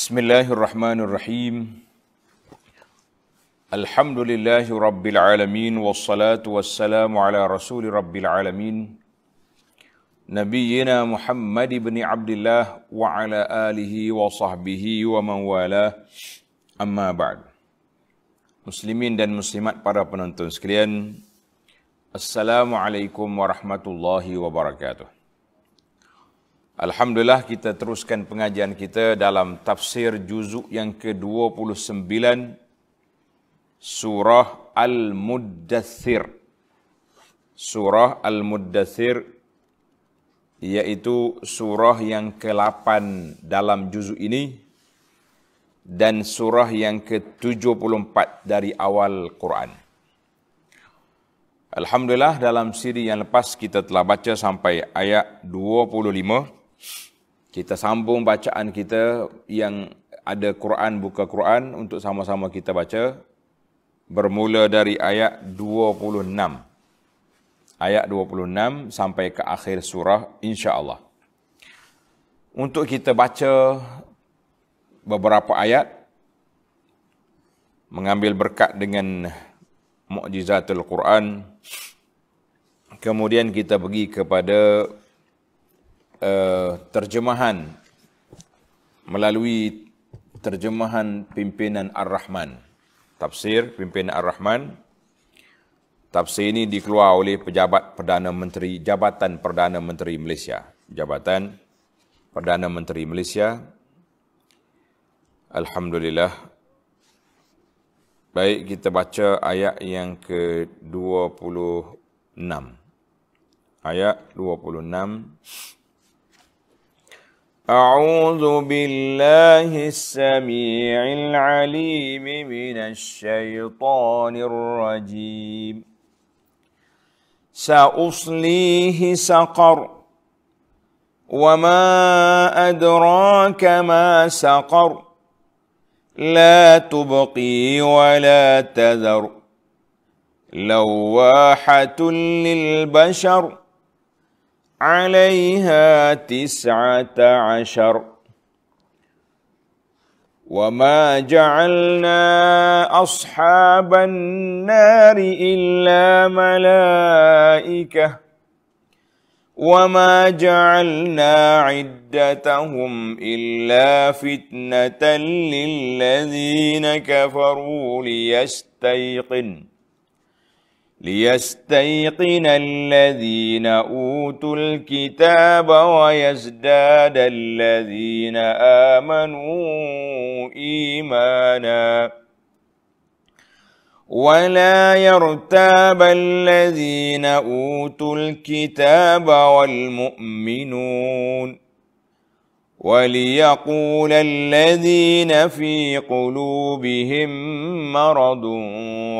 Bismillahirrahmanirrahim. Alhamdulillahi Rabbil Alamin. Wassalatu wassalamu ala Rasuli Rabbil Alamin, Nabiyyina Muhammad ibn Abdullah wa ala alihi wa sahbihi wa man walah. Amma ba'd. Muslimin dan muslimat, para penonton sekalian, Assalamualaikum warahmatullahi wabarakatuh. Alhamdulillah, kita teruskan pengajian kita dalam tafsir juzuk yang ke-29 surah Al-Muddathir. Surah Al-Muddathir iaitu surah yang ke-8 dalam juzuk ini dan surah yang ke-74 dari awal Quran. Alhamdulillah, dalam siri yang lepas kita telah baca sampai ayat 25. Kita sambung bacaan kita yang ada Quran, buka Quran untuk sama-sama kita baca. Bermula dari ayat 26. Ayat 26 sampai ke akhir surah, insya-Allah. Untuk kita baca beberapa ayat, mengambil berkat dengan mukjizatul Quran. Kemudian kita pergi kepada terjemahan melalui terjemahan pimpinan Ar-Rahman. Tafsir pimpinan Ar-Rahman. Tafsir ini dikeluar oleh pejabat Perdana Menteri, Jabatan Perdana Menteri Malaysia. Jabatan Perdana Menteri Malaysia. Alhamdulillah. Baik, kita baca ayat yang ke-26. Ayat 26. أعوذ بالله السميع العليم من الشيطان الرجيم سأصليه سقر وما أدراك ما سقر لا تبقي ولا تذر لواحة للبشر عليها 19 وما جعلنا أصحاب النار إلا ملائكة وما جعلنا عدتهم إلا فتنة للذين كفروا ليستيقن الذين أوتوا الكتاب ويزداد الذين آمنوا إيمانا ولا يرتاب الذين أوتوا الكتاب والمؤمنون وَلِيَقُولَ الَّذِينَ فِي قُلُوبِهِمْ مَرَضٌ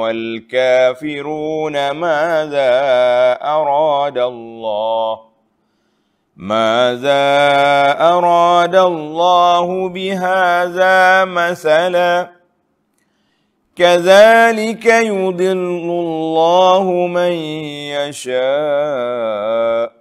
وَالْكَافِرُونَ مَاذَا أَرَادَ اللَّهُ بِهَذَا مَثَلًا كَذَلِكَ يُضِلُّ اللَّهُ مَن يَشَاءُ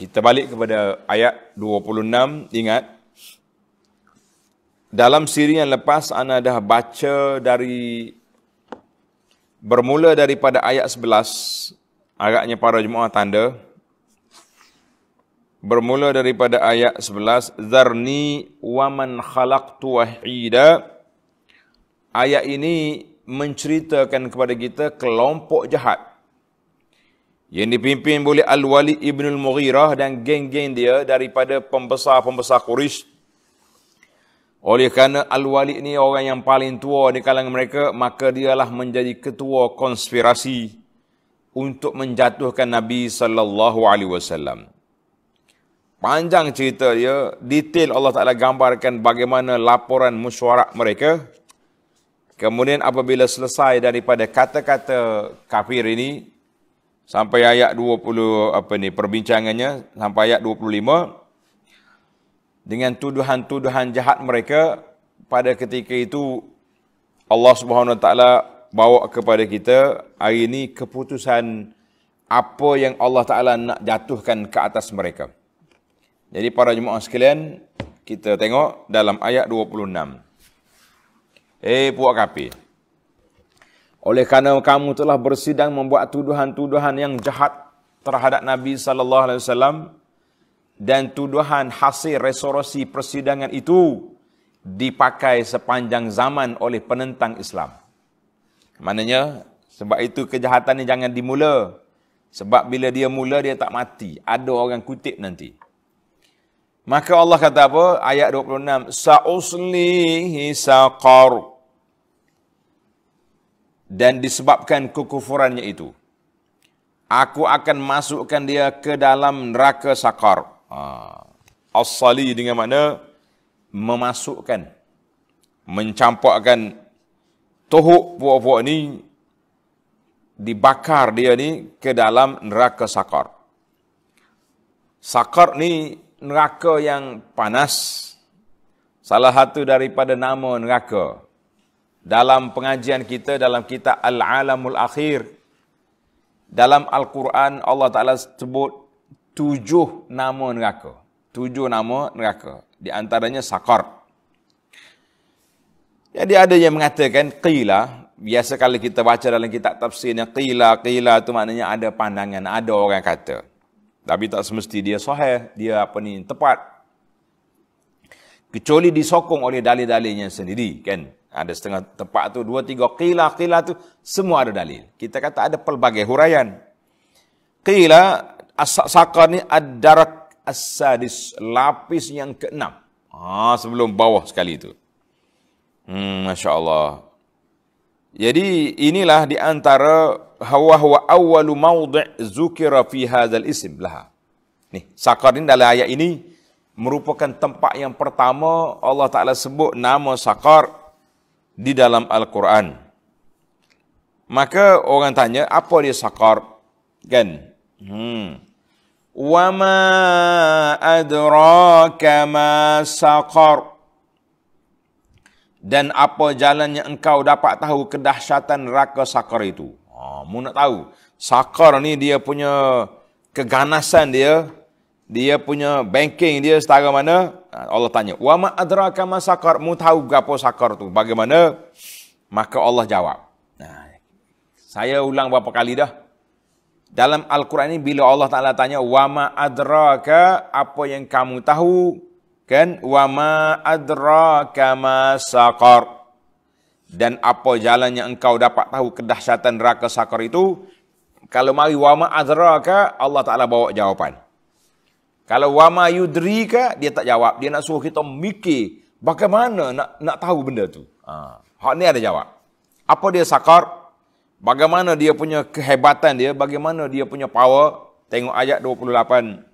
Kita balik kepada ayat 26. Ingat, dalam siri yang lepas ana dah baca bermula daripada ayat 11. Agaknya para jemaah tanda. Bermula daripada ayat 11. Zarni wa man khalaqtu wahida. Ayat ini menceritakan kepada kita kelompok jahat yang dipimpin oleh Al-Walid ibn Al-Mughirah dan geng-geng dia daripada pembesar-pembesar Quraisy. Oleh kerana Al-Walid ni orang yang paling tua di kalangan mereka, maka dialah menjadi ketua konspirasi untuk menjatuhkan Nabi sallallahu alaihi wasallam. Panjang cerita dia, detail Allah Ta'ala gambarkan bagaimana laporan mesyuarat mereka. Kemudian apabila selesai daripada kata-kata kafir ini, sampai ayat 20, perbincangannya, sampai ayat 25, dengan tuduhan-tuduhan jahat mereka, pada ketika itu Allah Subhanahu Wa Ta'ala bawa kepada kita hari ini keputusan apa yang Allah Ta'ala nak jatuhkan ke atas mereka. Jadi para jemaah sekalian, kita tengok dalam ayat 26. Puak kafir, oleh kerana kamu telah bersidang membuat tuduhan-tuduhan yang jahat terhadap Nabi SAW, dan tuduhan hasil resolusi persidangan itu dipakai sepanjang zaman oleh penentang Islam. Maknanya, sebab itu kejahatan ni jangan dimula. Sebab bila dia mula, dia tak mati. Ada orang kutip nanti. Maka Allah kata apa? Ayat 26. Sa'uslihi saqar. Dan disebabkan kekufurannya itu, aku akan masukkan dia ke dalam neraka saqar. As-sali dengan makna memasukkan. Mencampakkan tohuk puak-puak ni, dibakar dia ni ke dalam neraka saqar. Saqar ni neraka yang panas. Salah satu daripada nama neraka. Dalam pengajian kita, dalam kitab Al-Alamul Akhir, dalam Al-Quran, Allah Ta'ala sebut 7 nama neraka. 7 nama neraka. Di antaranya saqar. Jadi ada yang mengatakan qila. Biasa kali kita baca dalam kitab tafsirnya, qila tu maknanya ada pandangan, ada orang kata. Tapi tak semesti dia sahih, dia tepat. Kecuali disokong oleh dalil-dalilnya sendiri, kan? Ada setengah tempat tu 2, 3 qila tu semua ada dalil. Kita kata ada pelbagai huraian. Qila as-saqar ni ad-darak as-sadis, lapis yang ke-6. Sebelum bawah sekali tu. Masya-Allah. Jadi inilah di antara huwa awwalu mawdi' zukira fi hadzal ism laha. Ni saqar ni dalam ayat ini merupakan tempat yang pertama Allah Taala sebut nama saqar di dalam Al-Quran. Maka orang tanya, apa dia saqar? Kan? Wa ma adraka ma saqar. Dan apa jalannya engkau dapat tahu kedahsyatan neraka saqar itu? Mu nak tahu. Saqar ni dia punya keganasan dia, dia punya banking dia setara mana? Allah tanya, "Wa ma adraka ma saqar?" Mu tahu berapa saqar tu? Bagaimana? Maka Allah jawab. Nah, saya ulang berapa kali dah. Dalam Al-Quran ni bila Allah Taala tanya, "Wa ma adraka?" Apa yang kamu tahu? Kan, wa ma adraka ma saqar, dan apa jalannya engkau dapat tahu kedahsyatan neraka saqar itu? Kalau mari wa ma adraka, Allah Taala bawa jawapan. Kalau wa ma yudrika, dia tak jawab, dia nak suruh kita mikir bagaimana nak tahu benda tu. Hak ni ada jawab. Apa dia saqar? Bagaimana dia punya kehebatan dia, bagaimana dia punya power? Tengok ayat 28.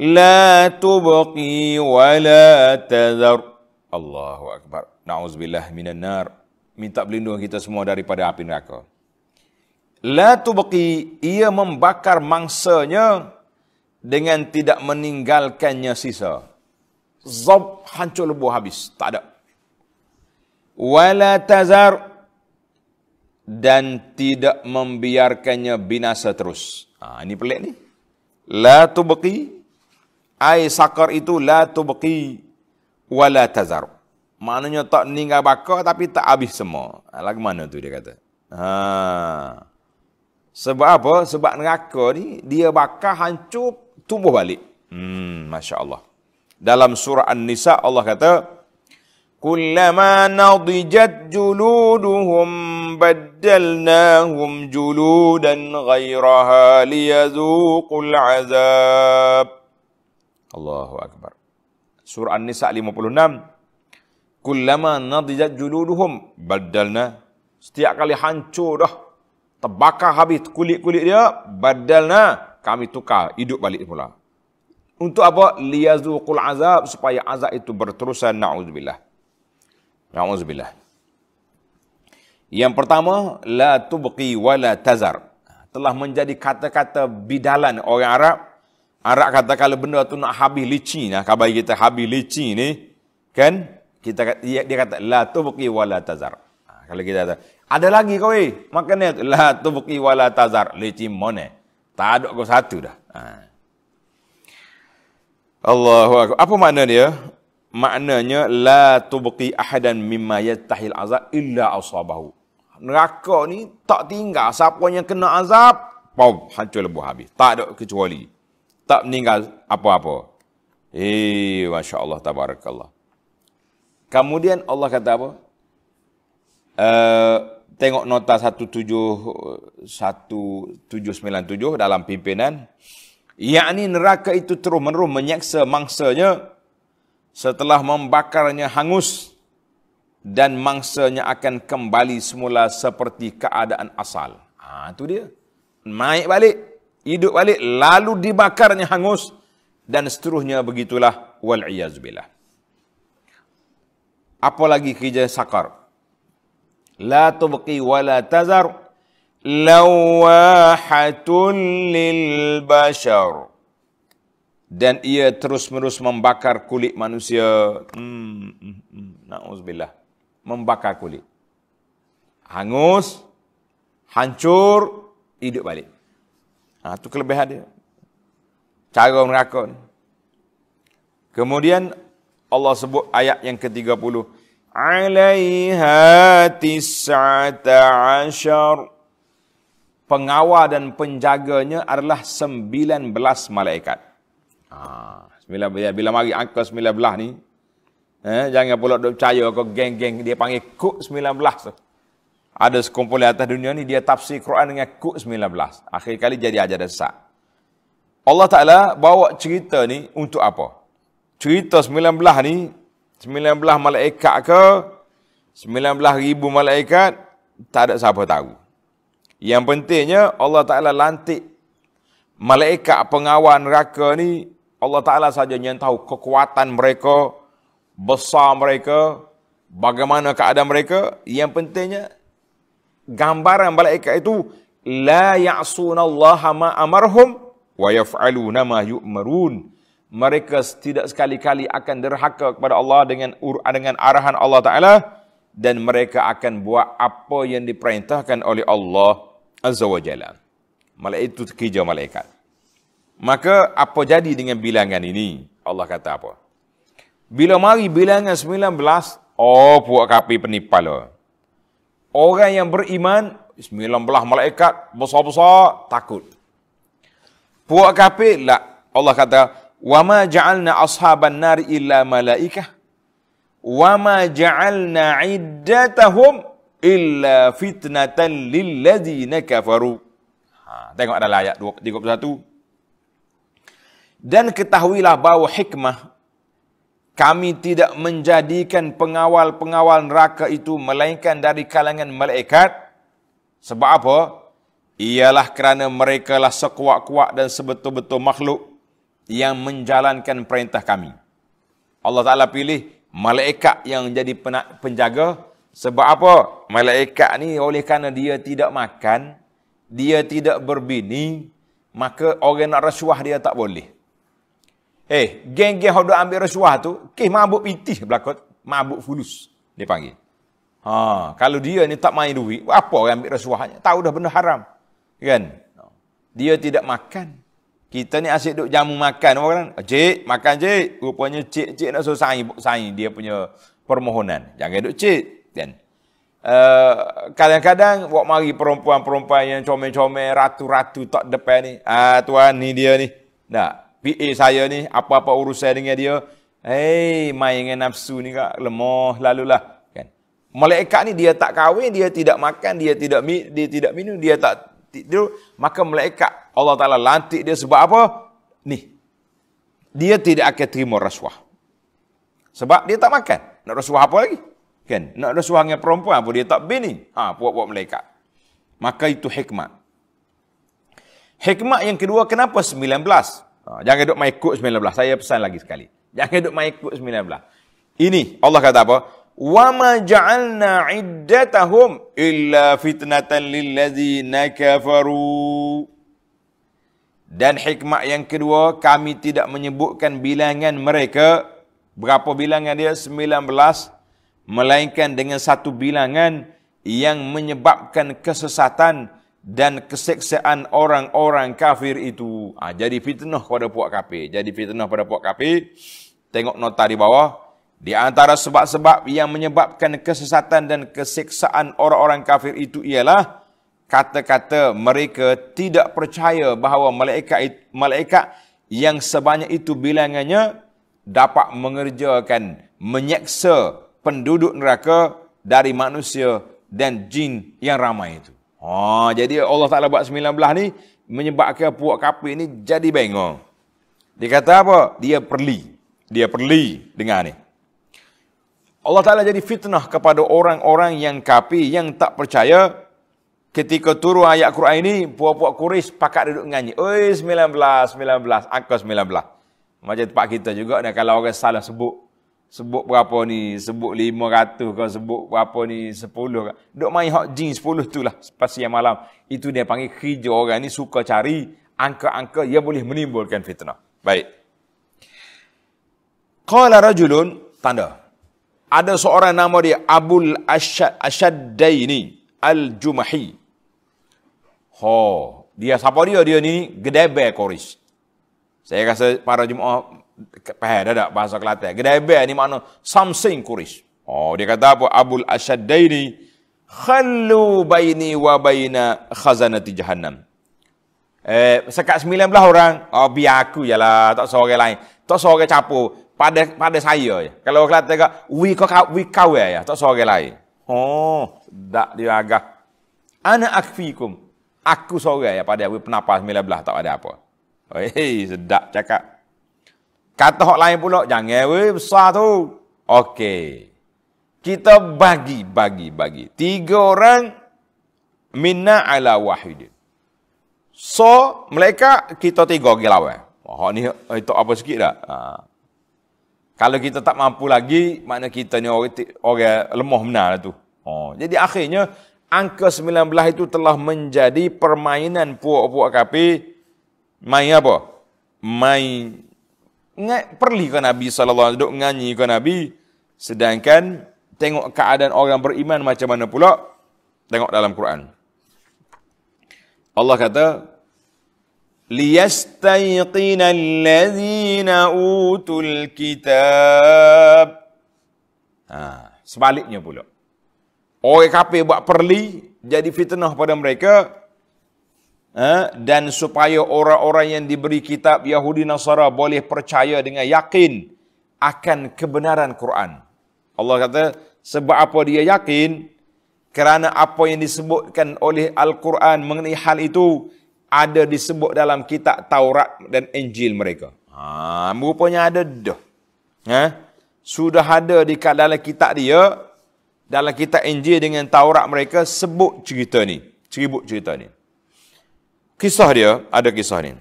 La tubqi wa la tazar. Allahu Akbar. Na'udzubillah minan nar. Minta berlindung kita semua daripada api neraka. La tubqi, ia membakar mangsanya dengan tidak meninggalkannya sisa. Zab, hancur lebur habis, tak ada. Wa la tazar, dan tidak membiarkannya binasa terus. Ini pelik ni. La tubqi, ai saqar itu la tubqi wa la tazar. Maknanya tak meninggal bakar tapi tak habis semua. Lagu mana tu dia kata? Sebab apa? Sebab neraka ni dia bakar, hancur, tumbuh balik. Masya-Allah. Dalam surah An-Nisa Allah kata, "Kullama nadijat juluduhum baddalnahum juludan ghairaha liyazuqul azab." Allahu Akbar. Surah An-Nisa 56. Kullama nadijat juluduhum baddalna. Setiap kali hancur dah, terbakar habis kulit-kulit dia, baddalna, kami tukar, hidup balik pula. Untuk apa? Liyazuqul azab, supaya azab itu berterusan. Na'udzubillah. Na'udzubillah. Yang pertama, la tubqi wa la tazar. Telah menjadi kata-kata bidalan orang Arab. Arab kata kalau benda tu nak habis licin, nah, khabar kita habis licin ni, kan? Dia kata la tubqi wa la tazar. Kalau kita kata, ada lagi kau eh, maknanya la tubqi wa la tazar, licin mana? Tak ada kau satu dah. Allahu Akbar. Apa makna dia? Maknanya la tubqi ahadan mimma yastahil azab illa asabahu. Neraka ni tak tinggal siapa yang kena azab, pom hancur lebur habis. Tak ada kecuali. Tak meninggal apa-apa. Masya-Allah tabarakallah. Kemudian Allah kata apa? Tengok nota 11797 dalam pimpinan. Yakni neraka itu terus-menerus menyeksa mangsanya setelah membakarnya hangus, dan mangsanya akan kembali semula seperti keadaan asal. Itu dia. Naik balik, hidup balik, lalu dibakarnya hangus dan seterusnya begitulah wal iazubillah. Apalagi kerja sakar. La tubqi wa la tazar. Lawahatun lil bashar. Dan ia terus-menerus membakar kulit manusia. Na'udzubillah. Membakar kulit. Hangus, hancur, hidup balik. Itu kelebihan dia. Cara neraka. Kemudian Allah sebut ayat yang ke-30. Alaiha tis'ata asyar. Pengawal dan penjaganya adalah 19 malaikat. Bila mari angka 19 ni, jangan pula duk percaya kau geng-geng dia panggil kuk 19. Ada sekumpulan atas dunia ni dia tafsir Quran dengan kuk 19. Akhir kali jadi ajaran sesat. Allah Ta'ala bawa cerita ni untuk apa? Cerita 19 ni, 19 malaikat ke, 19,000 malaikat, tak ada siapa tahu. Yang pentingnya Allah Ta'ala lantik malaikat pengawal neraka ni, Allah Ta'ala saja yang tahu kekuatan mereka, besar mereka, bagaimana keadaan mereka. Yang pentingnya gambaran malaikat itu la ya'sunallaha ma amarhum wa yaf'aluna ma yu'marun. Mereka tidak sekali-kali akan derhaka kepada Allah dengan arahan Allah Ta'ala, dan mereka akan buat apa yang diperintahkan oleh Allah Azza wa Jalla. Malaikat itu kerja malaikat. Maka apa jadi dengan bilangan ini? Allah kata apa? Bila mari bilangan 19, puak kapi penipal. Orang yang beriman, 19 malaikat besar-besar takut. Puak kapi lah. Allah kata, "Wa ma ja'alna ashaban nari illa malaikah. Wa ma ja'alna 'iddatahum illa fitnatan lilladzina kafaru." Tengok dalam ayat 31. Dan ketahuilah bahawa hikmah kami tidak menjadikan pengawal-pengawal neraka itu melainkan dari kalangan malaikat. Sebab apa? Ialah kerana mereka lah sekuat-kuat dan sebetul-betul makhluk yang menjalankan perintah kami. Allah Ta'ala pilih malaikat yang jadi penjaga. Sebab apa? Malaikat ni oleh kerana dia tidak makan, dia tidak berbini, maka orang nak rasuah dia tak boleh. Geng-geng hodok ambil rasuah tu, mabuk pitih belakang, mabuk fulus dia panggil. Kalau dia ni tak main duit, apa orang ambil rasuahnya? Tahu dah benda haram, kan? Dia tidak makan. Kita ni asyik duk jamu makan orang. Cik, makan cik. Rupanya cik-cik nak suruh saing dia punya permohonan. Jangan duk cik, kan? Kadang-kadang buat mari perempuan-perempuan yang comel-comel, ratu-ratu tak depan ni. Tuan ni dia ni. Tak. PA saya ni apa-apa urusan dengan dia. Main dengan nafsu ni kak lemah lalulah, kan. Malaikat ni dia tak kahwin, dia tidak makan, dia tidak minum, dia tak tidur, maka malaikat Allah Taala lantik dia sebab apa? Ni. Dia tidak akan terima rasuah. Sebab dia tak makan. Nak rasuah apa lagi? Kan? Nak ada suara dengan perempuan pun dia tak bini. Puak-puak malaikat. Maka itu hikmat. Hikmat yang kedua, kenapa 19? Jangan duk main ikut 19. Saya pesan lagi sekali. Jangan duk main ikut 19. Ini Allah kata apa? Wa ma ja'alna iddatahum illa fitnatan lillazina kafaru. Dan hikmah yang kedua, kami tidak menyebutkan bilangan mereka. Berapa bilangan dia? 19. Melainkan dengan satu bilangan yang menyebabkan kesesatan dan keseksaan orang-orang kafir itu. Jadi fitnah kepada puak kafir. Jadi fitnah pada puak kafir. Tengok nota di bawah. Di antara sebab-sebab yang menyebabkan kesesatan dan keseksaan orang-orang kafir itu ialah kata-kata mereka tidak percaya bahawa malaikat yang sebanyak itu bilangannya dapat mengerjakan, menyeksa penduduk neraka dari manusia dan jin yang ramai itu. Jadi Allah Ta'ala buat 19 ni menyebabkan puak kafir ni jadi bengong. Dia kata apa? Dia perli dengar ni. Allah Ta'ala jadi fitnah kepada orang-orang yang kafir, yang tak percaya. Ketika turun ayat Quran ini, puak-puak Quraisy pakat duduk nyanyi. Oi, 19, angka 19. Macam tempat kita juga, dan kalau orang salah sebut berapa ni, sebut 500 ke, sebut berapa ni, 10 ke. Duk main hot jin 10 tu lah, pasal malam. Itu dia panggil kerja orang ni suka cari angka-angka yang boleh menimbulkan fitnah. Baik. Qala rajulun, tanda. Ada seorang nama dia Abu'l Ashaddaini Al-Jumahi. Dia siapa dia? Dia ni gedebel Quraisy. Saya rasa para jemaah faham dah tak bahasa Kelantan. Gedebel ni makna something Quraisy. Dia kata apa? Abu'l Ashaddaini khallu baini wa baina khazanati jahannam. Sekat 19 orang, biar aku jelah, tak seorang lain. Tak seorang capur pada saya je. Kalau Kelantan kata we kau ya, tak seorang lain. Tak dia agak. Ana akfikum. Aku seorang yang pada aku penapas 19 tak ada apa. Sedap cakap. Kata hak lain pula, jangan besar tu. Okey. Kita bagi. 3 orang minna ala wahid. So, mereka kita 3 orang lawan. Hak ni tak apa sikit dah. Kalau kita tak mampu lagi, makna kita ni orang lemah benar lah tu. Jadi akhirnya, angka 19 itu telah menjadi permainan puak-puak kafir. Main apa? Main. Perli ke Nabi SAW, duduk nganyi ke Nabi. Sedangkan, tengok keadaan orang beriman macam mana pula. Tengok dalam Quran. Allah kata, لِيَسْتَيْقِنَ الَّذِينَ أُوتُوا الْكِتَابِ. Sebaliknya pula. Orang kafir buat perli, jadi fitnah pada mereka. Dan supaya orang-orang yang diberi kitab, Yahudi Nasara, boleh percaya dengan yakin akan kebenaran Quran. Allah kata, sebab apa dia yakin? Kerana apa yang disebutkan oleh Al-Quran mengenai hal itu ada disebut dalam kitab Taurat dan Injil mereka. Rupanya ada dah. Sudah ada di dalam kitab dia, dalam kitab Injil dengan Taurat mereka, sebut cerita ni. Kisah dia, ada kisah ni.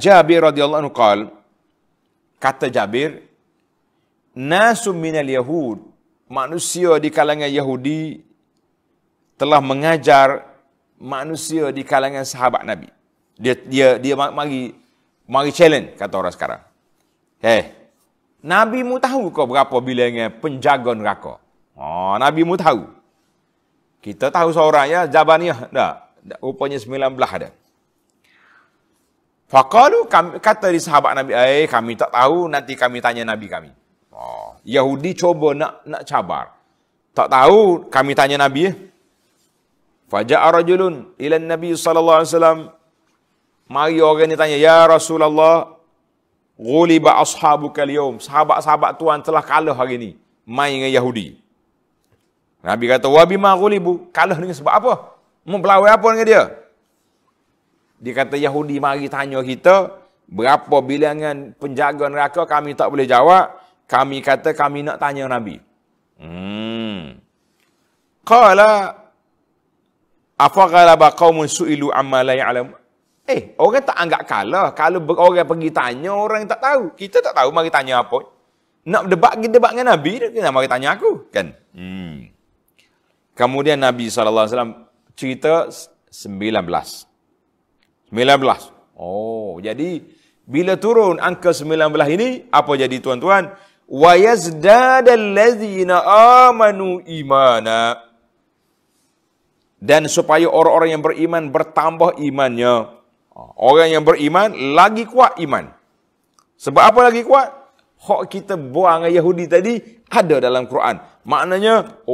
Jabir radhiyallahu anhu qala, kata Jabir, nasum minal Yahud, manusia di kalangan Yahudi telah mengajar manusia di kalangan sahabat Nabi. Dia mari challenge kata orang sekarang. Nabi mu tahu kau berapa bilangan penjaga neraka? Nabi mu tahu. Kita tahu seorang ya, Jabaniyah dah. Rupanya 19 ada. Faqalu, kata di sahabat Nabi, kami tak tahu, nanti kami tanya Nabi kami. Yahudi cuba nak cabar. Tak tahu, kami tanya Nabi ya. Faja'a rajulun ila Nabi sallallahu alaihi wasallam. Mari orang ni tanya, ya Rasulullah, ghuliba ashabuka al-yawm. Sahabat-sahabat tuan telah kalah hari ni, main dengan Yahudi. Nabi kata, wa bima ghulibu? Kalah dengan sebab apa? Mu berlawan apa dengan dia? Dia kata, Yahudi mari tanya kita, berapa bilangan penjaga neraka? Kami tak boleh jawab. Kami kata kami nak tanya Nabi. Qala afaqala baqaumun su'ilu amma la ya'lam. Orang tak anggap kalah. Kalau orang pergi tanya, orang yang tak tahu. Kita tak tahu, mari tanya apa. Nak berdebat, kita debat dengan Nabi, kena mari tanya aku. Kan? Kemudian Nabi SAW cerita 19. Oh, jadi bila turun angka 19 ini, apa jadi tuan-tuan? Wa yazdadal ladzina amanu imana. Dan supaya orang-orang yang beriman bertambah imannya. Orang yang beriman lagi kuat iman. Sebab apa lagi kuat? Hak kita buang Yahudi tadi ada dalam Quran. Maknanya,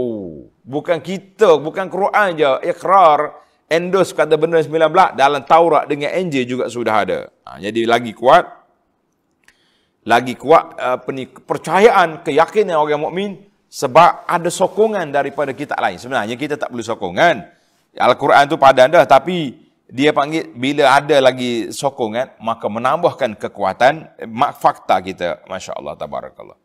bukan kita, bukan Quran je. Iqrar, endorse kata benda 19 dalam Taurat dengan Injil juga sudah ada. Jadi lagi kuat. Lagi kuat percayaan, keyakinan orang mukmin sebab ada sokongan daripada kitab lain. Sebenarnya kita tak perlu sokongan. Al-Quran tu padan dah, tapi dia panggil bila ada lagi sokongan maka menambahkan kekuatan fakta kita. Masya Allah, tabarakallah.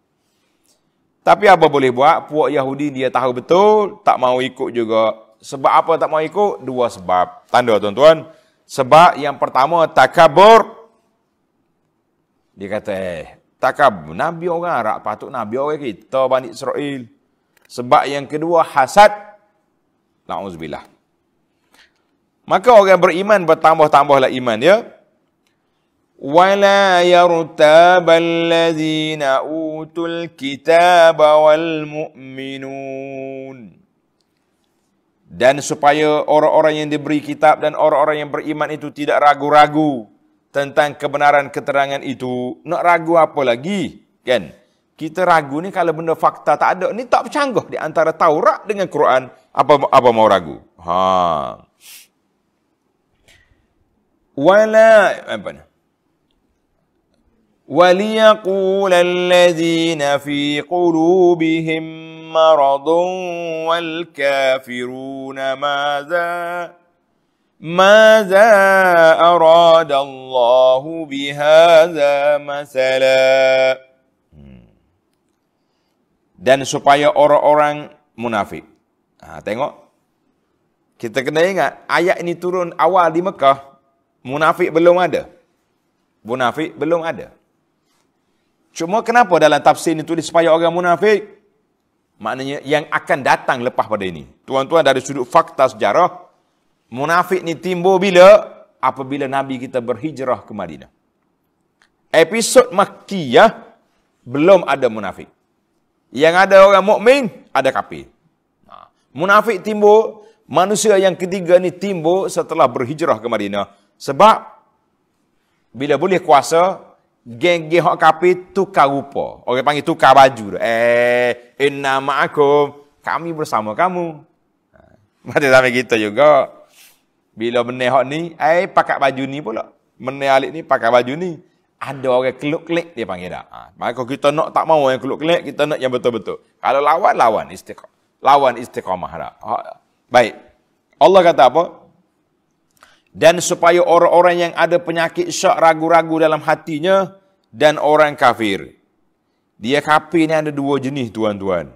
Tapi apa boleh buat, puak Yahudi dia tahu betul tak mau ikut juga. Sebab apa tak mau ikut? Dua sebab. Tanda tuan-tuan. Sebab yang pertama takabur. Dia kata, takabur. Nabi orang Arab, patut Nabi orang kita, Bani Israel. Sebab yang kedua hasad. Na'udzubillah. Maka orang beriman bertambah-tambahlah iman dia. Wala yartabal ladzina utul kitaba wal mu'minun. Dan supaya orang-orang yang diberi kitab dan orang-orang yang beriman itu tidak ragu-ragu tentang kebenaran keterangan itu. Nak ragu apa lagi? Kan? Kita ragu ni kalau benda fakta tak ada. Ni tak bercanggah di antara Taurat dengan Quran. Apa mau ragu? وَلِيَقُولَ الَّذِينَ فِي قُلُوبِهِمْ مَرَضٌ وَالْكَافِرُونَ مَاذَا أَرَادَ اللَّهُ بِهَذَا مَثَلًا. Dan supaya orang-orang munafik. Tengok. Kita kena ingat, ayat ini turun awal di Mekah. Munafik belum ada. Cuma kenapa dalam tafsir ini tulis supaya orang munafik? Maknanya yang akan datang lepas pada ini. Tuan-tuan, dari sudut fakta sejarah, munafik ni timbul bila? Apabila Nabi kita berhijrah ke Madinah. Episod Makkiyah belum ada munafik. Yang ada orang mukmin, ada kafir. Munafik timbul, manusia yang ketiga ni timbul setelah berhijrah ke Madinah. Sebab bila boleh kuasa, geng-geng hak kafir tukar rupa. Orang panggil tukar baju. Inna ma'akum. Kami bersama kamu. Macam sampai kita juga. Bila benih hak ni, pakai baju ni pula. Benih alik ni, pakai baju ni. Ada orang keluk-kelik dia panggil dah. Maka kita nak tak mau yang keluk-kelik, kita nak yang betul-betul. Kalau lawan, lawan istiqamah dah. Baik. Allah kata apa? Dan supaya orang-orang yang ada penyakit syak ragu-ragu dalam hatinya dan orang kafir. Dia kafir ni ada dua jenis tuan-tuan.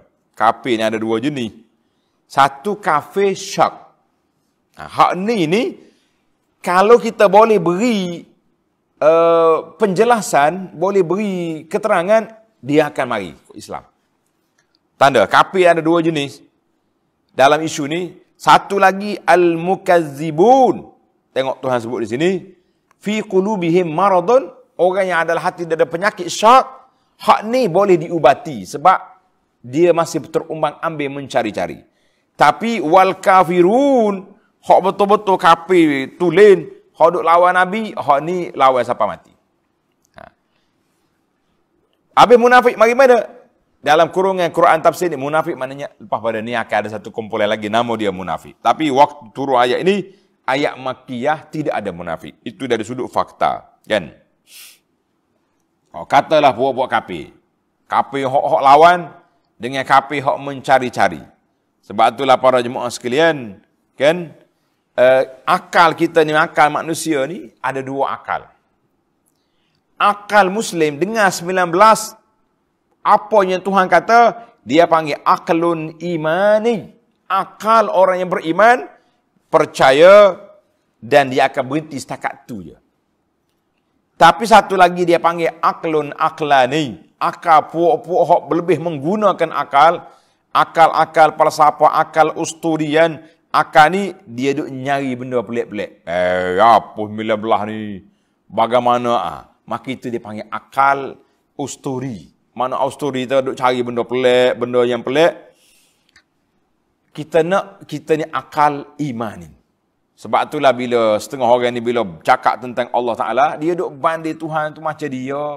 Satu kafir syak. Hak ni kalau kita boleh beri penjelasan, boleh beri keterangan, dia akan mari ke Islam. Tanda kafir ada dua jenis dalam isu ni. Satu lagi al-mukazzibun. Tengok Tuhan sebut di sini. Fi qulubihim maradun. Orang yang ada hati ada penyakit syak. Hak ni boleh diubati. Sebab dia masih terumbang ambil mencari-cari. Tapi wal kafirun. Hak betul-betul kafir tulen. Hak duk lawan Nabi. Hak ni lawan siapa mati. Habis munafik mari mana? Dalam kurungan Quran tafsir ni. Munafik maknanya lepas pada ni akan ada satu kumpulan lagi. Nama dia munafik. Tapi waktu turun ayat ini. Ayat Makkiyah tidak ada munafik. Itu dari sudut fakta. Kan? Katalah buat-buat kafir. Kafir hok-hok lawan dengan kafir hok mencari-cari. Sebab itulah para jemaah sekalian. Kan? Akal kita ni, akal manusia ni ada dua akal. Akal Muslim dengar 19. Apa yang Tuhan kata, dia panggil aklun imani. Akal orang yang beriman. Percaya dan dia akan berhenti setakat tu je. Tapi satu lagi dia panggil aklun aklani. Akal puak-puak lebih menggunakan akal. Akal-akal palsafah, akal usturian. Akal ni dia duk nyari benda pelik-pelik. Apa mila belah ni? Bagaimana? Maka itu dia panggil akal usturi. Mana usturi tu duk cari benda pelik, benda yang pelik. Kita nak, kita ni akal imanin. Sebab itulah bila setengah orang ni bila cakap tentang Allah Ta'ala, dia duk banding Tuhan tu macam dia.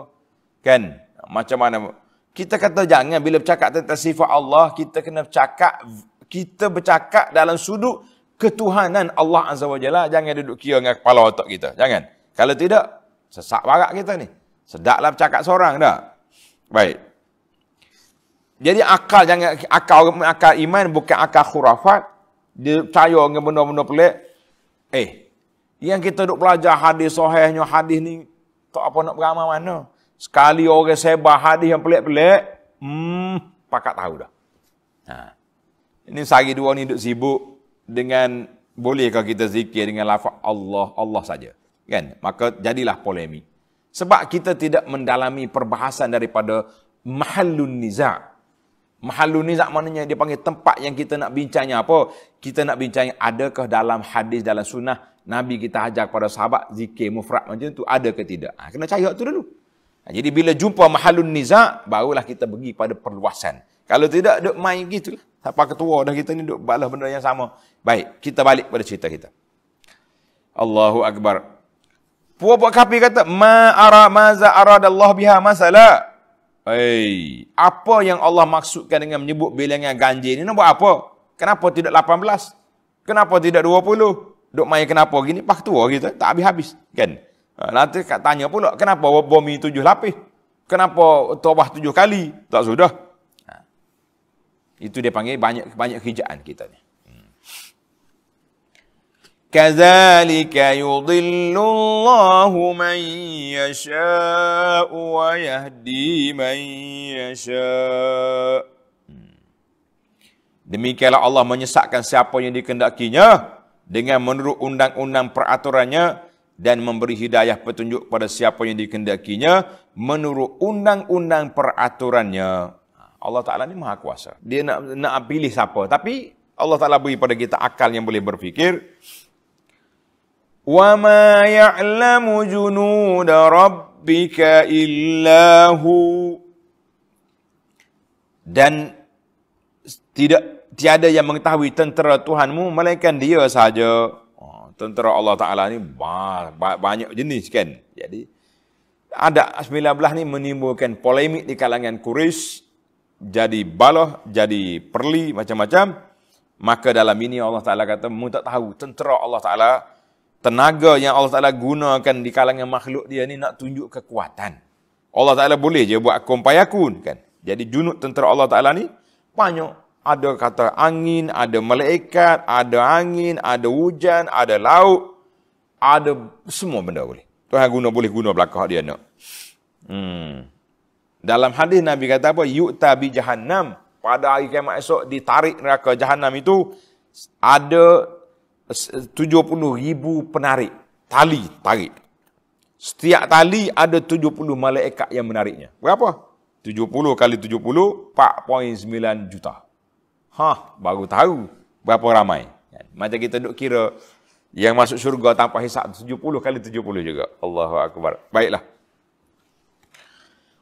Kan? Macam mana? Kita kata jangan bila bercakap tentang sifat Allah, kita kena bercakap, kita bercakap dalam sudut ketuhanan Allah Azza wa Jalla. Jangan duduk kira dengan kepala otak kita. Jangan. Kalau tidak, sesak barat kita ni. Sedaplah bercakap seorang dah. Baik. Jadi akal jangan, akal iman bukan akal khurafat. Dia percaya dengan benda-benda pelik. Yang kita duk belajar hadis sahihnya, hadis ni tak apa nak beramal mana. Sekali orang sebar hadis yang pelik-pelik, pakat tahu dah. Ini sehari dua ni duk sibuk dengan bolehkah kita zikir dengan lafaz Allah, Allah saja, kan? Maka jadilah polemik. Sebab kita tidak mendalami perbahasan daripada mahallun niza'. Mahallun nizak maknanya dia panggil tempat yang kita nak bincangnya apa? Kita nak bincangnya adakah dalam hadis, dalam sunnah, Nabi kita ajar kepada sahabat zikir mufrad macam tu, ada ke tidak? Kena cari waktu dulu. Jadi bila jumpa mahallun nizak, barulah kita pergi pada perluasan. Kalau tidak, duk main gitu lah. Siapa ketua dah kita ni duk balas benda yang sama. Baik, kita balik pada cerita kita. Allahu Akbar. Puak-puak kafir kata, ma'ara maza aradallah biha masalah. Apa yang Allah maksudkan dengan menyebut bilangan ganjil ni nak buat apa? Kenapa tidak 18? Kenapa tidak 20? Duk main kenapa gini? Pak tua kita tak habis-habis, kan? Nanti kat tanya pula, kenapa bumi 7 lapis? Kenapa tawah 7 kali? Tak sudah. Itu dia panggil banyak hijaan kita ni. Kadzalika yudhillullahu man yasha'u wa yahdi man yasha'. Demikianlah Allah menyesatkan siapa yang dikehendakinya dengan menurut undang-undang peraturannya dan memberi hidayah petunjuk pada siapa yang dikehendakinya menurut undang-undang peraturannya. Allah Ta'ala ni Maha Kuasa. Dia nak pilih siapa, tapi Allah Ta'ala beri pada kita akal yang boleh berfikir. وَمَا يَعْلَمُ جُنُودَ رَبِّكَ إِلَّا هُوَ. Dan tiada yang mengetahui tentera Tuhanmu melainkan dia sahaja. Tentera Allah Ta'ala ni banyak jenis, kan? Jadi ada 19 ni menimbulkan polemik di kalangan Quraisy. Jadi balah, jadi perli, macam-macam. Maka dalam ini Allah Ta'ala kata, mu tak tahu tentera Allah Ta'ala. Tenaga yang Allah Ta'ala gunakan di kalangan makhluk dia ni nak tunjuk kekuatan. Allah Ta'ala boleh je buat kun fayakun, kan? Jadi junud tentera Allah Ta'ala ni banyak. Ada kata angin, ada malaikat, ada angin, ada hujan, ada laut, ada semua benda boleh. Tuhan boleh guna belakang dia nak. Dalam hadis Nabi kata apa? Yu'ta bi jahannam. Pada hari kiamat esok ditarik neraka jahannam itu ada 70,000 penarik. Tali tarik. Setiap tali ada 70 malaikat yang menariknya. Berapa? 70 kali 70, 4.9 juta. Baru tahu berapa ramai. Macam kita duk kira yang masuk syurga tanpa hisap 70 kali 70 juga. Allahu Akbar. Baiklah.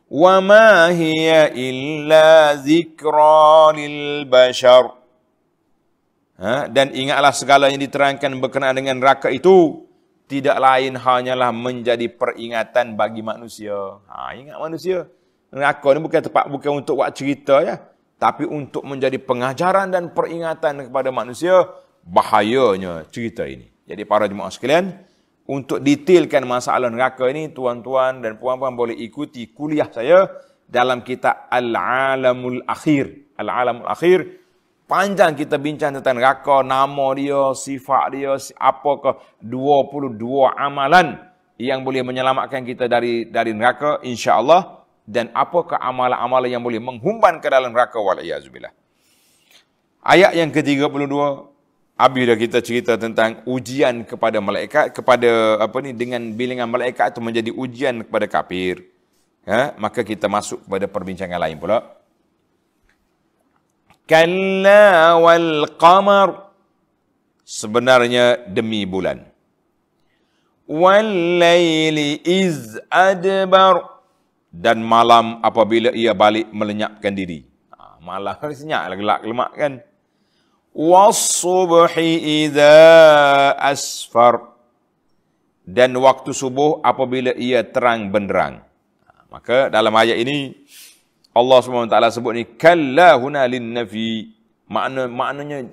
Wa ma hiya illa zikra lil bashar. Dan ingatlah segala yang diterangkan berkenaan dengan neraka itu tidak lain hanyalah menjadi peringatan bagi manusia. Ingat manusia. Neraka ni bukan untuk buat cerita ya, tapi untuk menjadi pengajaran dan peringatan kepada manusia bahayanya cerita ini. Jadi para jemaah sekalian, untuk detailkan masalah neraka ini, tuan-tuan dan puan-puan boleh ikuti kuliah saya dalam kitab Al-Alamul Akhir. Al-Alamul Akhir. Panjang kita bincang tentang neraka, nama dia, sifat dia, apakah 22 amalan yang boleh menyelamatkan kita dari neraka, insya-Allah, dan apakah amalan-amalan yang boleh menghumban ke dalam neraka, wal iazubillah. Ayat yang ke-32, Habis dah kita cerita tentang ujian kepada malaikat, kepada apa ni, dengan bilangan malaikat itu menjadi ujian kepada kafir. Ha? Maka kita masuk kepada perbincangan lain pula. Kalla wal qamar, sebenarnya demi bulan. Wal laili iz adbar, dan malam apabila ia balik melenyapkan diri. Ha, malam senyap lah, gelap lemak kan. Wasubhi idza asfar, dan waktu subuh apabila ia terang benderang. Maka dalam ayat ini Allah SWT sebut ni kalla huna lin nafi, maknanya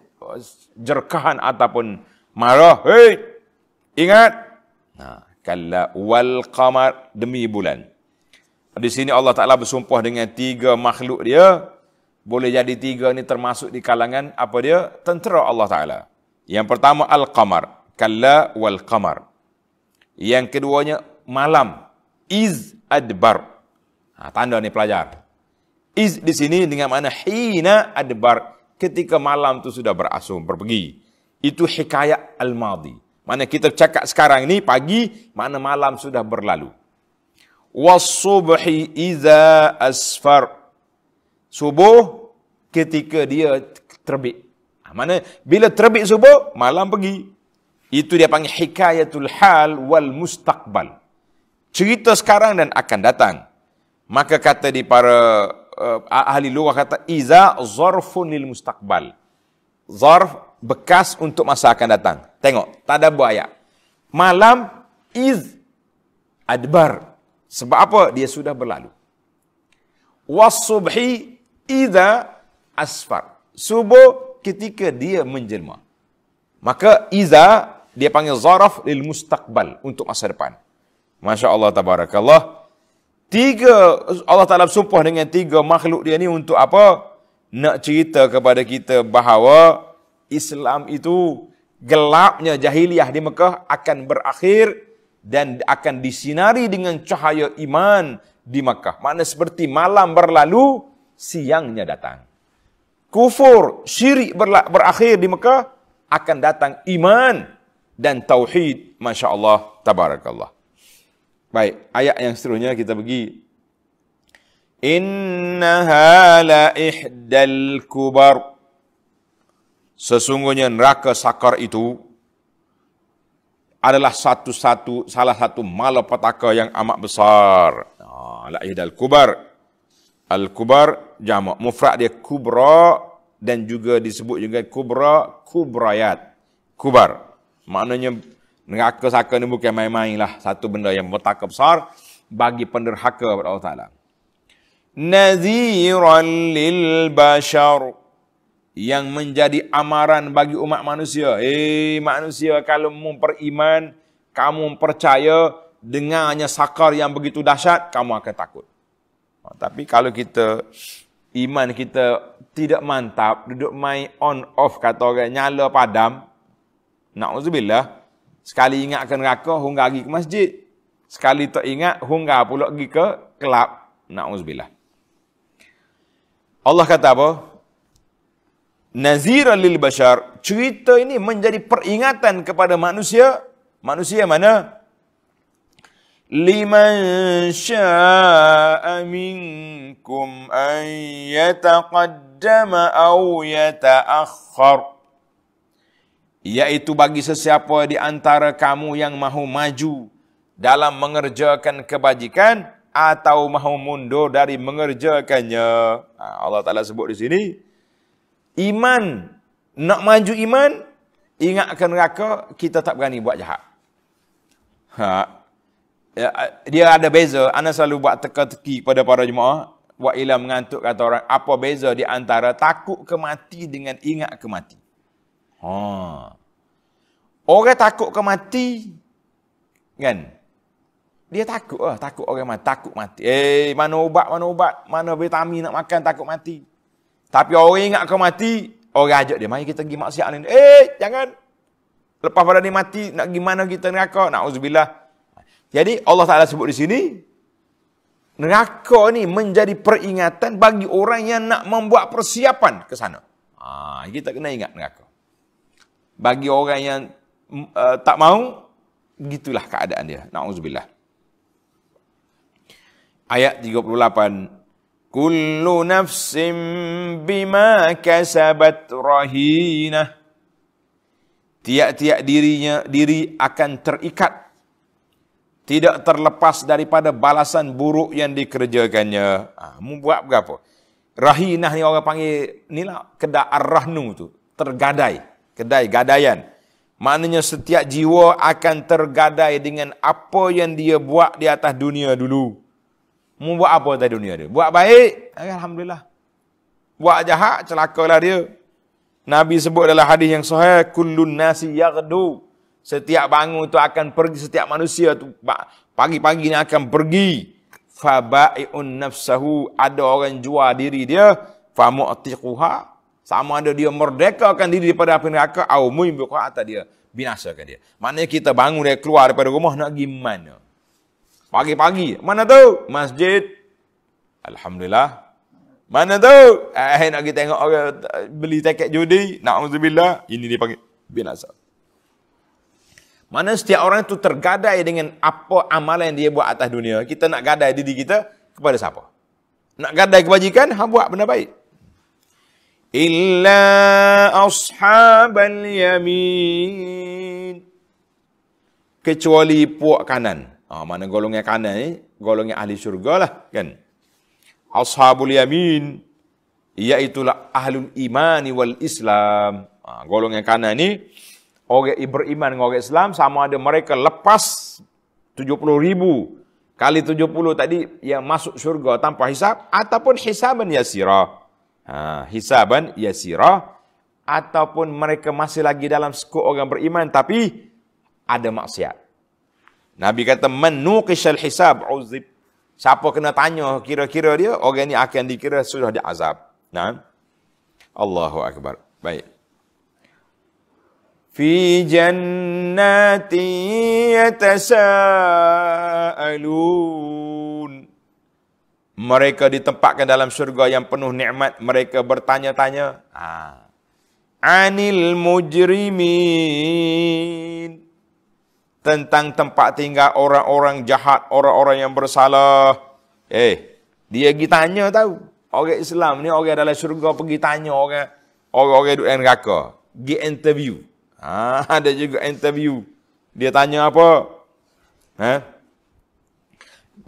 jerkahan ataupun marah. Hei, ingat, nah, kalla wal qamar, demi bulan. Di sini Allah Taala bersumpah dengan tiga makhluk dia. Boleh jadi tiga ni termasuk di kalangan apa dia? Tentera Allah Ta'ala. Yang pertama Al-Qamar. Kalla wal-Qamar. Yang keduanya malam. Iz adbar. Ha, tanda ni pelajar. Iz di sini dengan makna hina adbar. Ketika malam tu sudah berasung, berpergi. Itu hikayat al-madi. Mana kita cakap sekarang ni pagi, mana malam sudah berlalu. Was-subhi iza asfar. Subuh ketika dia terbit. Mana bila terbit subuh, malam pergi. Itu dia panggil hikayatul hal wal mustaqbal. Cerita sekarang dan akan datang. Maka kata di para ahli lughah kata iza zarfun lil mustaqbal. Zarf, bekas untuk masa akan datang. Tengok, tadabbur ayat. Malam iz adbar. Sebab apa? Dia sudah berlalu. Was-subhi idza asfar, subuh ketika dia menjelma. Maka iza dia panggil zaraf lil mustaqbal, untuk masa depan. Masya Allah, tabarakallah. Tiga, Allah Taala bersumpah dengan tiga makhluk dia ni untuk apa? Nak cerita kepada kita bahawa Islam itu gelapnya jahiliyah di Mekah akan berakhir dan akan disinari dengan cahaya iman di Makkah. Makna seperti malam berlalu, siangnya datang. Kufur, syirik berakhir di Makkah, akan datang iman dan tauhid. Masya Allah, tabarakallah. Baik, ayat yang seterusnya kita pergi. Innaha la ihdal kubar, sesungguhnya neraka sakar itu adalah salah satu malapetaka yang amat besar. Al-Ihdal Kubar. Al-Kubar jamak. Mufrad dia kubra dan juga disebut juga kubra, kubrayat. Kubar. Maknanya neraka saka ni bukan main-main lah. Satu benda yang petaka besar bagi penderhaka kepada Allah Ta'ala. Naziran lil bashar, yang menjadi amaran bagi umat manusia. Eh manusia, kalau memperiman, kamu percaya, dengarnya sakar yang begitu dahsyat, kamu akan takut. Tapi kalau kita, iman kita tidak mantap, duduk main on off, kata orang, nyala padam, na'udzubillah, sekali ingatkan neraka, hungga pergi ke masjid. Sekali tak ingat, hungga pula pergi ke kelab. Na'udzubillah. Allah kata apa? Naziran lil bashar. Cerita ini menjadi peringatan kepada manusia. Manusia mana? Liman syaa minkum an yataqaddama aw yata'akhkhar, yaitu bagi sesiapa di antara kamu yang mahu maju dalam mengerjakan kebajikan atau mahu mundur dari mengerjakannya. Allah Ta'ala sebut di sini iman, nak maju iman, ingatkan neraka, kita tak berani buat jahat. Ha, dia ada beza. Ana selalu buat teka-teki kepada para jemaah. Wa ila mengantuk kata orang, apa beza di antara takut ke mati dengan ingat ke mati? Ha. Orang takut ke mati kan? Dia takutlah, takut orang mati, takut mati. Eh, mana ubat, mana vitamin nak makan, takut mati. Tapi orang ingat ke mati, orang ajak dia, mari kita pergi maksiat ni. Eh, jangan. Lepas pada ni mati, nak gimana kita neraka? Nauzubillah. Jadi Allah Ta'ala sebut di sini, neraka ni menjadi peringatan bagi orang yang nak membuat persiapan ke sana. Ha, kita kena ingat neraka. Bagi orang yang tak mau, gitulah keadaan dia. Na'udzubillah. Ayat 38. Kullu nafsim bima kasabat rahinah. Tiap-tiap diri akan terikat, tidak terlepas daripada balasan buruk yang dikerjakannya. Mu buat berapa? Rahinah ni orang panggil, inilah kedai Ar-Rahnu tu, tergadai, kedai gadaian. Maknanya setiap jiwa akan tergadai dengan apa yang dia buat di atas dunia dulu. Mu buat apa atas dunia dia? Buat baik, alhamdulillah. Buat jahat, celakalah dia. Nabi sebut dalam hadis yang sahih, kullun nasi yaghdu. Setiap bangun tu akan pergi, setiap manusia tu pagi-pagi ni akan pergi. Fabai'un nafsahu, ada orang jual diri dia, famu'tiquha, sama ada dia merdekakan diri daripada api neraka, au mu'biqa, atau dia binasakan dia. Maknanya kita bangun dia keluar daripada rumah nak pergi mana? Pagi-pagi, mana tu? Masjid. Alhamdulillah. Mana tu? Nak pergi tengok orang beli tiket judi. Na'udzubillah. Ini dia panggil binasa. Mana setiap orang tu tergadai dengan apa amalan yang dia buat atas dunia. Kita nak gadai diri kita kepada siapa? Nak gadai kebajikan, buat benda baik. Illa ashabal yamin. Kecuali puak kanan. Mana golongan kanan ni? Golongan ahli syurga lah, kan? Ashabul yamin, iaitulah ahlul imani wal Islam. Golongan kanan ni, orang beriman dengan orang Islam, sama ada mereka lepas 70,000 kali 70 tadi yang masuk syurga tanpa hisab, ataupun hisaban yasira. Hisaban yasira, ataupun mereka masih lagi dalam skop orang beriman tapi ada maksiat. Nabi kata, man nuqishal hisab uzib. Siapa kena tanya kira-kira dia, orang ni akan dikira sudah diazab. Nah. Allahu akbar. Baik. Fi jannati yatasaalun. Mereka ditempatkan dalam syurga yang penuh nikmat, mereka bertanya-tanya, anil mujrimin, tentang tempat tinggal orang-orang jahat, orang-orang yang bersalah. Dia pergi tanya tahu. Orang Islam ni, orang dalam syurga pergi tanya orang-orang duduk neraka. Dia interview. Ada juga interview. Dia tanya apa?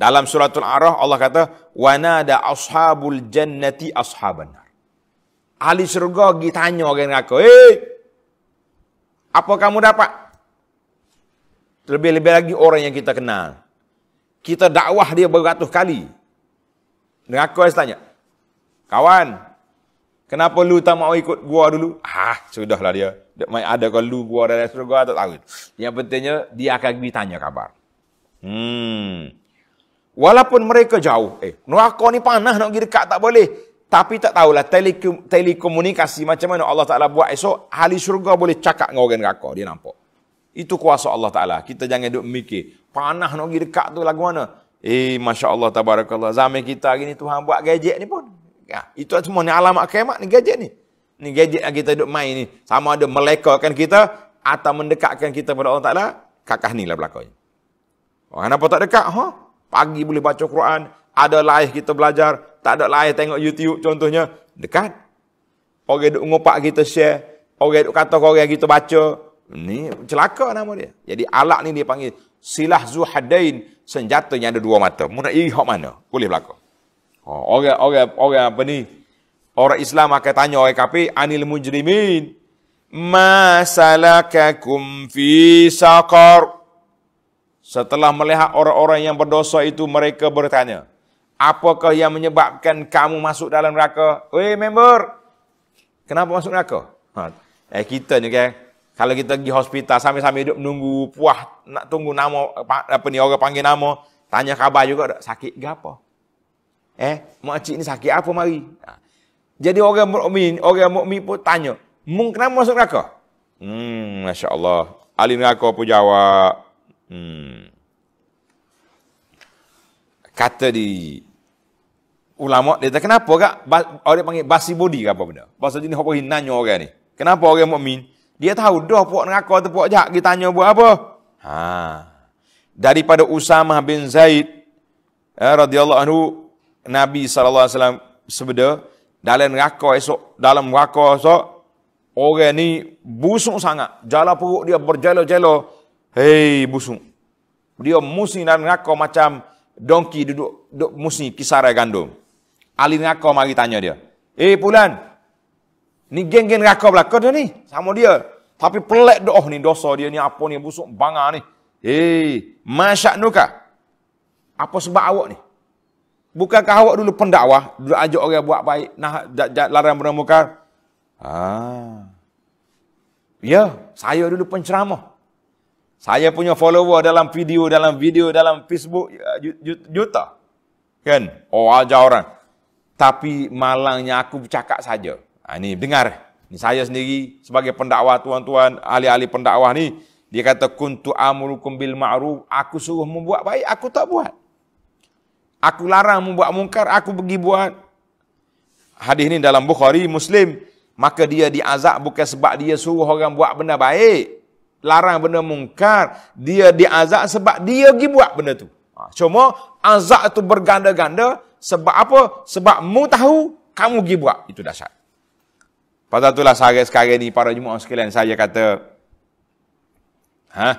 Dalam suratul A'raf Allah kata, wanada ashabul jannati ashaban nar. Ahli syurga pergi tanya orang neraka, apa kamu dapat? Lebih-lebih lagi orang yang kita kenal. Kita dakwah dia beratus kali. Neraka saya tanya, kawan, kenapa lu tak mau ikut gua dulu? Sudahlah dia. Ada kalau lu gua dalam surga, tak tahu. Yang pentingnya, dia akan pergi tanya kabar. Walaupun mereka jauh. Neraka ni panas, nak pergi dekat tak boleh. Tapi tak tahulah telekomunikasi macam mana Allah Ta'ala buat esok. Ahli syurga boleh cakap dengan orang neraka. Dia nampak. Itu kuasa Allah Ta'ala. Kita jangan duduk mikir, panah nak pergi dekat tu lagu mana. Masya Allah, tabarakallah. Zaman kita hari ni, Tuhan buat gadget ni pun. Itu semua ni alamat kiamat ni, gadget ni. Ni gadget yang kita duduk main ni. Sama ada melekakan kita, atau mendekatkan kita kepada Allah Ta'ala. Kakah ni lah belakangnya. Orang kenapa tak dekat? Pagi boleh baca Quran. Ada live kita belajar. Tak ada live tengok YouTube contohnya. Dekat. Orang duduk ngopak kita share. Orang duduk kata orang kita baca. Ni celaka nama dia. Jadi alat ni dia panggil silah zuhadain, senjata yang ada dua mata. Mu nak iri hak mana? Boleh belaka. Orang apa ni? Orang Islam akan tanya orang kafir, anil mujrimin, ma salakakum fi saqar. Setelah melihat orang-orang yang berdosa itu, mereka bertanya, apakah yang menyebabkan kamu masuk dalam neraka? Member, kenapa masuk neraka? Kita ni kan, kalau kita pergi hospital, sambil-sambil duduk menunggu puah, nak tunggu nama, apa ni, orang panggil nama, tanya khabar juga tak, sakit ke apa? Makcik ni sakit apa mari? Jadi orang mukmin pun tanya, mung kenapa masuk neraka? Masya Allah. Ahli neraka pun jawab. Kata di ulama, dia kata, kenapa kak? Orang panggil basi body ke apa benda? Bahasa jenis apa nanya orang ni. Kenapa orang mukmin? Dia tahu dah puak neraka tu puak jahat, dia tanya buat apa? Ha. Daripada Usamah bin Zaid radhiyallahu anhu, Nabi SAW sebeda dalam neraka esok, dalam neraka esok orang ni busuk sangat. Jala perut dia berjela-jela. Hei busuk. Dia musi dalam neraka macam dongki duduk musi kisarai gandum. Ahli neraka mari tanya dia. Eh pulan, ni geng-geng neraka belakang dia ni. Sama dia. Tapi pelik doh ni dosa dia ni apa ni busuk banga ni. Hei, masya'nukah? Apa sebab awak ni? Bukankah awak dulu pendakwah, dulu ajak orang buat baik, nah larang bermunkar? Ah. Ya, saya dulu penceramah. Saya punya follower dalam Facebook juta. Kan? Oh, ajar orang. Tapi malangnya aku bercakap saja. Ha, ini dengar, ini saya sendiri sebagai pendakwah tuan-tuan, ahli-ahli pendakwah ni, dia kata kuntu amurukum bil ma'ruf, aku suruh membuat baik, aku tak buat. Aku larang membuat mungkar, aku pergi buat. Hadis ni dalam Bukhari, Muslim. Maka dia diazab bukan sebab dia suruh orang buat benda baik, larang benda mungkar. Dia diazab sebab dia pergi buat benda tu. Ha, cuma azab tu berganda-ganda. Sebab apa? Sebab mu tahu, kamu pergi buat. Itu dahsyat. Pasal itulah sekarang ni para jemaah sekalian saya kata, ha,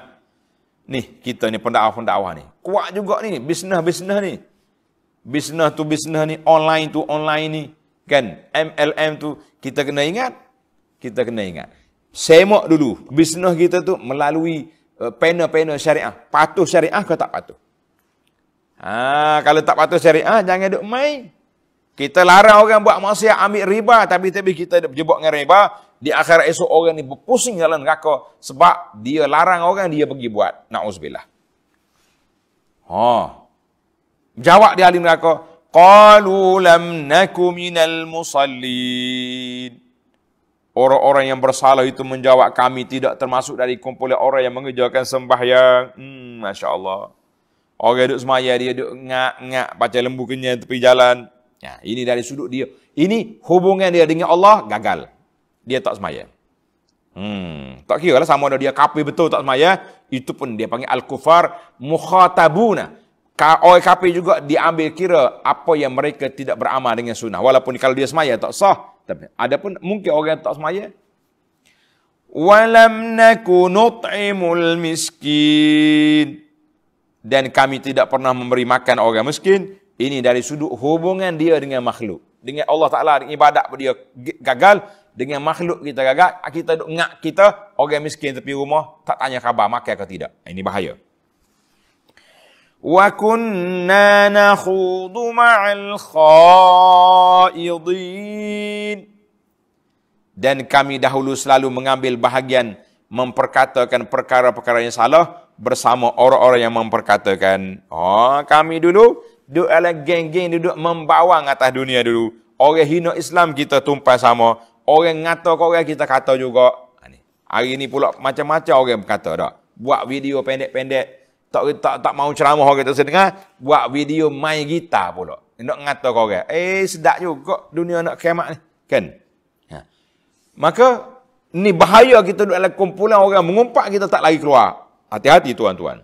ni kita ni pendakwah-pendakwah ni kuat juga ni, bisnes-bisnes ni, bisnes tu bisnes ni, online tu online ni, kan, MLM tu kita kena ingat, semak dulu bisnes kita tu melalui pena-pena syariah, patuh syariah ke tak patuh. Ha, kalau tak patuh syariah jangan duk main. Kita larang orang buat maksiat, ambil riba, tapi kita berjebak dengan riba, di akhirat esok orang ni berpusing dalam neraka sebab dia larang orang, dia pergi buat. Na'uzubillah. Ha. Jawab dia ahli neraka, qalu lam naku minal musallin. Orang-orang yang bersalah itu menjawab, kami tidak termasuk dari kumpulan orang yang mengerjakan sembahyang. Masya-Allah. Orang duduk sembahyang dia duduk ngak-ngak baca lembu kenyang tepi jalan. Ya, ini dari sudut dia. Ini hubungan dia dengan Allah gagal. Dia tak sembahyang. Tak kira lah sama ada dia kafir betul tak sembahyang, itu pun dia panggil al-kufar mukhatabuna. Orang kafir juga diambil kira apa yang mereka tidak beramal dengan sunnah. Walaupun kalau dia sembahyang tak sah, tapi ada pun mungkin orang yang tak sembahyang. Walam nakunu nut'imul miskin. Dan kami tidak pernah memberi makan orang miskin. Ini dari sudut hubungan dia dengan makhluk. Dengan Allah Ta'ala, dengan ibadat dia gagal. Dengan makhluk kita gagal. Kita duk ngak kita, orang miskin tepi rumah, tak tanya khabar, makan atau tidak. Ini bahaya. Wa kunna nakhudu ma'al khaidin. Dan kami dahulu selalu mengambil bahagian memperkatakan perkara-perkara yang salah bersama orang-orang yang memperkatakan. Oh, kami dulu duduk ala geng-geng, duduk membawang atas dunia dulu. Orang hina Islam kita tumpah sama. Orang ngata ke orang kita kata juga. Hari ni pula macam-macam orang berkata tak. Buat video pendek-pendek. Tak mau ceramah orang tak sedengar. Buat video main gitar pula. Nak ngata ke orang. Eh sedap juga dunia nak kiamat ni. Kan? Ha. Maka ni bahaya kita duduk dalam kumpulan orang mengumpat kita tak lari keluar. Hati-hati tuan-tuan.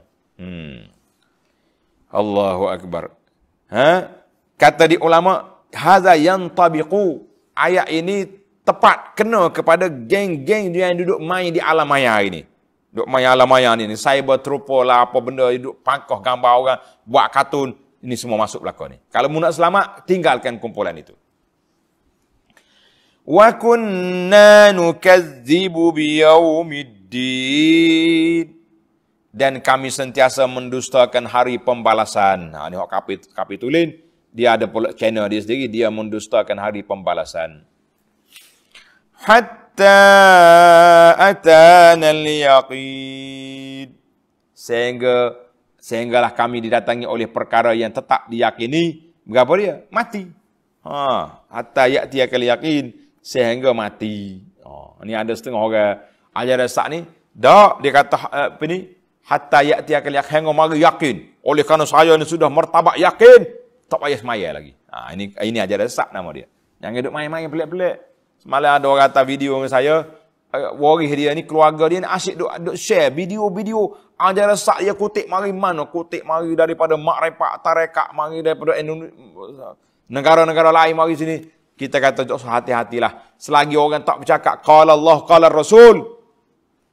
Allahu Akbar. Ha? Kata di ulama, haza yantabiqu, ayat ini tepat kena kepada geng-geng yang duduk main di alam maya ini. Duduk main alam maya ni, cyber trooper lah apa benda, duduk pangkoh gambar orang, buat kartun, ini semua masuk belakang ni. Kalau mu nak selamat, tinggalkan kumpulan itu. Wa kunna nukazzibu biyaumiddin. Dan kami sentiasa mendustakan hari pembalasan. Nah, ini hak kapitulin. Dia ada channel dia sendiri. Dia mendustakan hari pembalasan. Hatta atana al-yaqin. Sehinggalah kami didatangi oleh perkara yang tetap diyakini. Berapa dia? Mati. Hatta ya'tiyakal yaqin. Sehingga mati. Ini ada setengah orang ajaran sesat ni. Dah, dia kata apa ni? Hatta ya'tiyakal yaqin, mari yakin. Oleh kerana saya ni sudah martabat yakin, tak payah semaya lagi. Ha, ini ajaran sesat nama dia. Jangan duk main-main pelik-pelik. Semalam ada orang hantar video dengan saya, waris dia ni, keluarga dia ni asyik duk share video-video ajaran sat dia kutip mari mana, kutip mari daripada makrepak tarekat, mari daripada negara-negara lain mari sini. Kita kata hati-hatilah. Selagi orang tak bercakap qala Allah qala Rasul,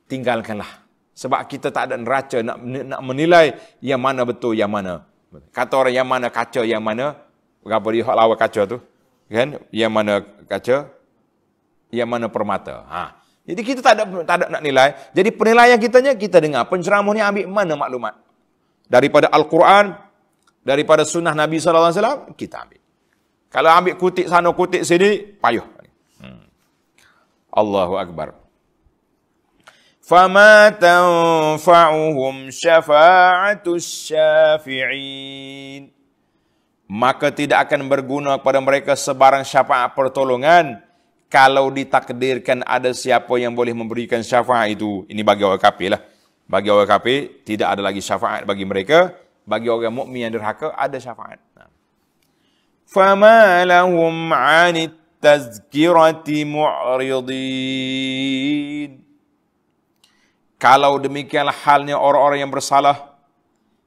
tinggalkanlah. Sebab kita tak ada neraca nak menilai yang mana betul, yang mana. Kata orang yang mana kaca, yang mana berapa dia hak lawa kaca tu? Kan? Yang mana kaca, yang mana permata. Ha. Jadi kita tak ada nak nilai. Jadi penilaian kitanya kita dengar penceramah ni ambil mana maklumat? Daripada Al-Quran, daripada sunnah Nabi sallallahu alaihi wasallam kita ambil. Kalau ambil kutip sana kutip sini payuh. Allahu akbar. فَمَا تَنْفَعُهُمْ شَفَاعَةُ الشَّافِعِينَ. Maka tidak akan berguna kepada mereka sebarang syafaat pertolongan kalau ditakdirkan ada siapa yang boleh memberikan syafaat itu. Ini bagi orang kafir lah. Bagi orang kafir tidak ada lagi syafaat bagi mereka. Bagi orang mukmin yang derhaka ada syafaat. فَمَا لَهُمْ عَنِ التَّذْكِرَةِ مُعْرِضِينَ. Kalau demikianlah halnya orang-orang yang bersalah,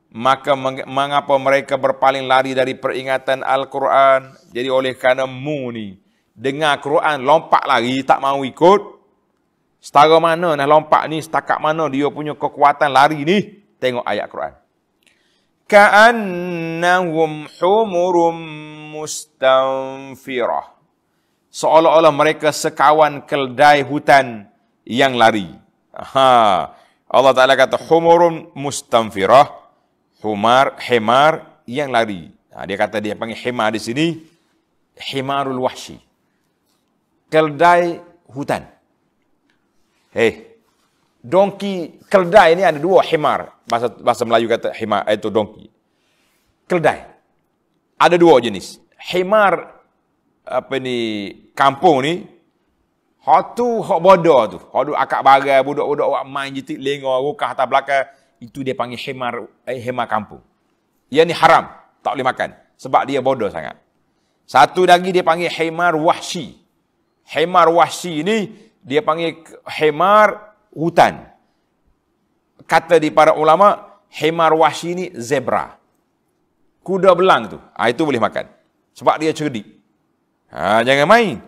maka mengapa mereka berpaling lari dari peringatan Al-Quran? Jadi oleh kerana mu ni, dengar Quran, lompat lari, tak mau ikut. Setara mana nak lompat ni, setakat mana dia punya kekuatan lari ni? Tengok ayat Quran. Ka'annahum humurum mustanfirah. Seolah-olah mereka sekawan keldai hutan yang lari. Aha. Allah Ta'ala kata humurun mustanfirah, himar yang lari. Ha, dia kata dia panggil himar di sini himarul wahsy, keldai hutan. Hei, donkey keldai ni ada dua. Himar bahasa Melayu kata himar itu donkey. Keldai ada dua jenis. Himar apa ni kampung ni, hak tu, hak bodoh tu. Hak duk akak barai, budak-budak awak main jitik lengok, rukah atas belakang. Itu dia panggil himar kampung. Ia ni haram, tak boleh makan. Sebab dia bodoh sangat. Satu lagi dia panggil himar wahsy. Himar wahsy ni, dia panggil himar hutan. Kata di para ulama, himar wahsy ni zebra. Kuda belang tu. Ha, itu boleh makan. Sebab dia cerdik. Ha, jangan main.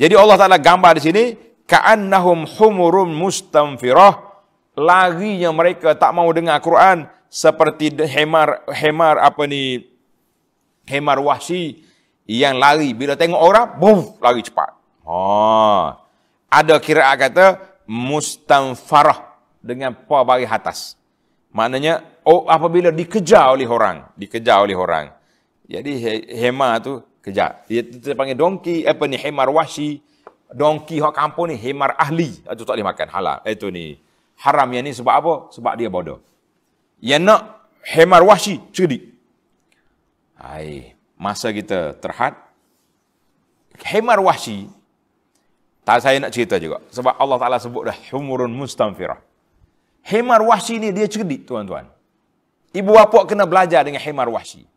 Jadi Allah Ta'ala gambar di sini, ka'annahum humurun mustanfirah, larinya mereka tak mau dengar Quran seperti himar wahsy yang lari bila tengok orang, boom, lari cepat. Ha. Ada kiraat kata mustanfarah dengan pa bagi atas. Maknanya apabila dikejar oleh orang. Jadi himar tu kejap. Dia panggil donkey, himar wahsy. Donkey hak kampung ni, himar ahli. Itu tak boleh makan, halal. Itu ni. Haram yang ni sebab apa? Sebab dia bodoh. Yang nak himar wahsy, cerdik. Hai, masa kita terhad. Himar wahsy, tak saya nak cerita juga. Sebab Allah Ta'ala sebut dah, humurun mustanfirah. Himar wahsy ni dia cerdik, tuan-tuan. Ibu bapa kena belajar dengan himar wahsy.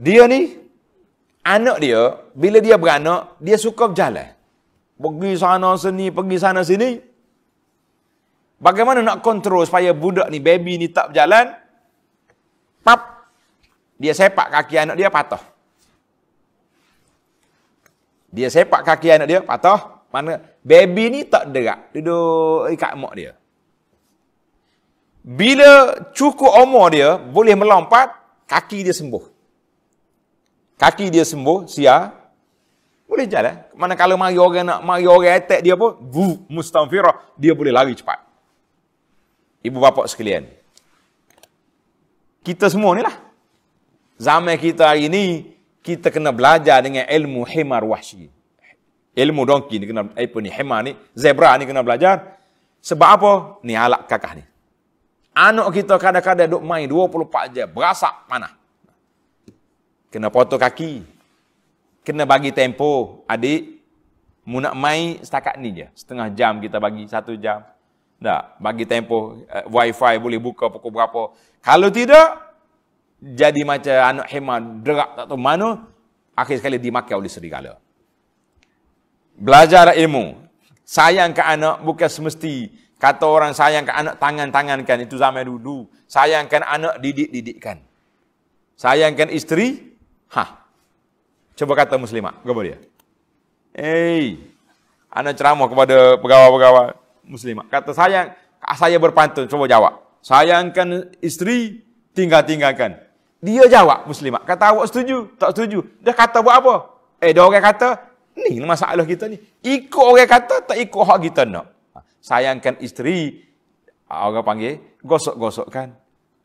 Dia ni, anak dia, bila dia beranak, dia suka berjalan. Pergi sana sini. Bagaimana nak kontrol supaya budak ni, baby ni tak berjalan? Pap! Dia sepak kaki anak dia, patah. Mana? Baby ni tak derak. Duduk dekat mak dia. Bila cukup umur dia, boleh melompat, kaki dia sembuh, siar, boleh jalan. Manakala mari orang attack dia pun, mustanfirah, dia boleh lari cepat. Ibu bapa sekalian, kita semua ni lah. Zaman kita hari ni, kita kena belajar dengan ilmu himar wahsy. Ilmu donkey ni kena, himar ni, zebra ni kena belajar. Sebab apa? Ni alat kakah ni. Anak kita kadang-kadang duk main 24 jam, berasak panah. Kena potong kaki. Kena bagi tempo. Adik, mu nak main setakat ni je. Setengah jam kita bagi, 1 jam. Tak, bagi tempo. Wi-Fi boleh buka pukul berapa. Kalau tidak, jadi macam anak himar derap tak tahu mana. Akhir sekali dimakan oleh serigala. Belajarlah ilmu. Sayang ke anak bukan semesti kata orang sayang ke anak tangan-tangankan. Itu zaman dulu. Sayangkan anak, didik-didikkan. Sayangkan isteri, coba kata muslimat, apa dia? Anak ceramah kepada pegawai-pegawai muslimat. Kata sayang, saya berpantun, cuba jawab. Sayangkan isteri, tinggal-tinggalkan. Dia jawab muslimat. Kata awak setuju? Tak setuju. Dia kata buat apa? Dia orang kata, ni masalah kita ni. Ikut orang kata, tak ikut hak kita nak. Sayangkan isteri, orang panggil, gosok-gosokkan.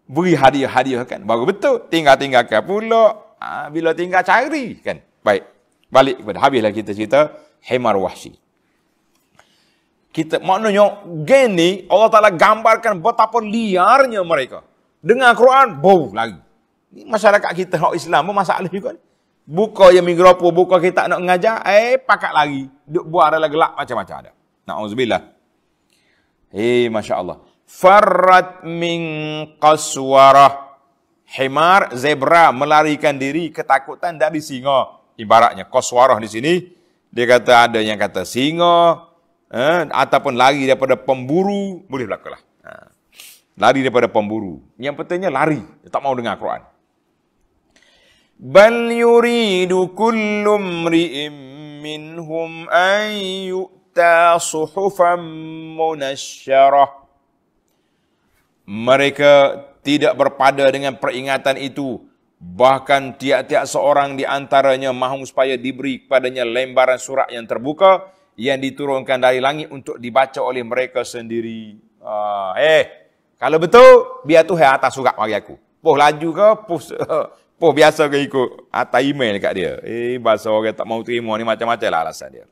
Beri hadiah-hadiahkan. Baru betul. Tinggal-tinggalkan pula. Bila tinggal, cari kan. Baik. Balik kepada habislah kita cerita himar wahsy. Kita maknanya gen ni Allah Taala gambarkan betapa liarnya mereka. Dengar Quran, bau lagi. Ni masyarakat kita hak Islam pun masalah juga ni. Buka yang mikrofon, buka kita nak mengajar, pakat lagi. Duk buat adalah gelap macam-macam ada. Nauzubillah. Masya-Allah. Farrat min qaswarah. Himar zebra melarikan diri ketakutan dari singa. Ibaratnya qaswarah di sini dia kata ada yang kata singa, ataupun lari daripada pemburu, boleh berlakulah. Lari daripada pemburu. Yang pentingnya lari, dia tak mau dengar Quran. Bal yuridu kullu mri'in minhum an yu'ta suhufan munasyarah. Mereka tidak berpada dengan peringatan itu. Bahkan tiap-tiap seorang di antaranya mahu supaya diberi kepadanya lembaran surat yang terbuka yang diturunkan dari langit untuk dibaca oleh mereka sendiri. Kalau betul, biar Tuhan atas surat bagi aku. Poh laju ke, poh biasa ke ikut atas email dekat dia. Bahasa orang tak mau terima ni macam-macam lah alasan dia.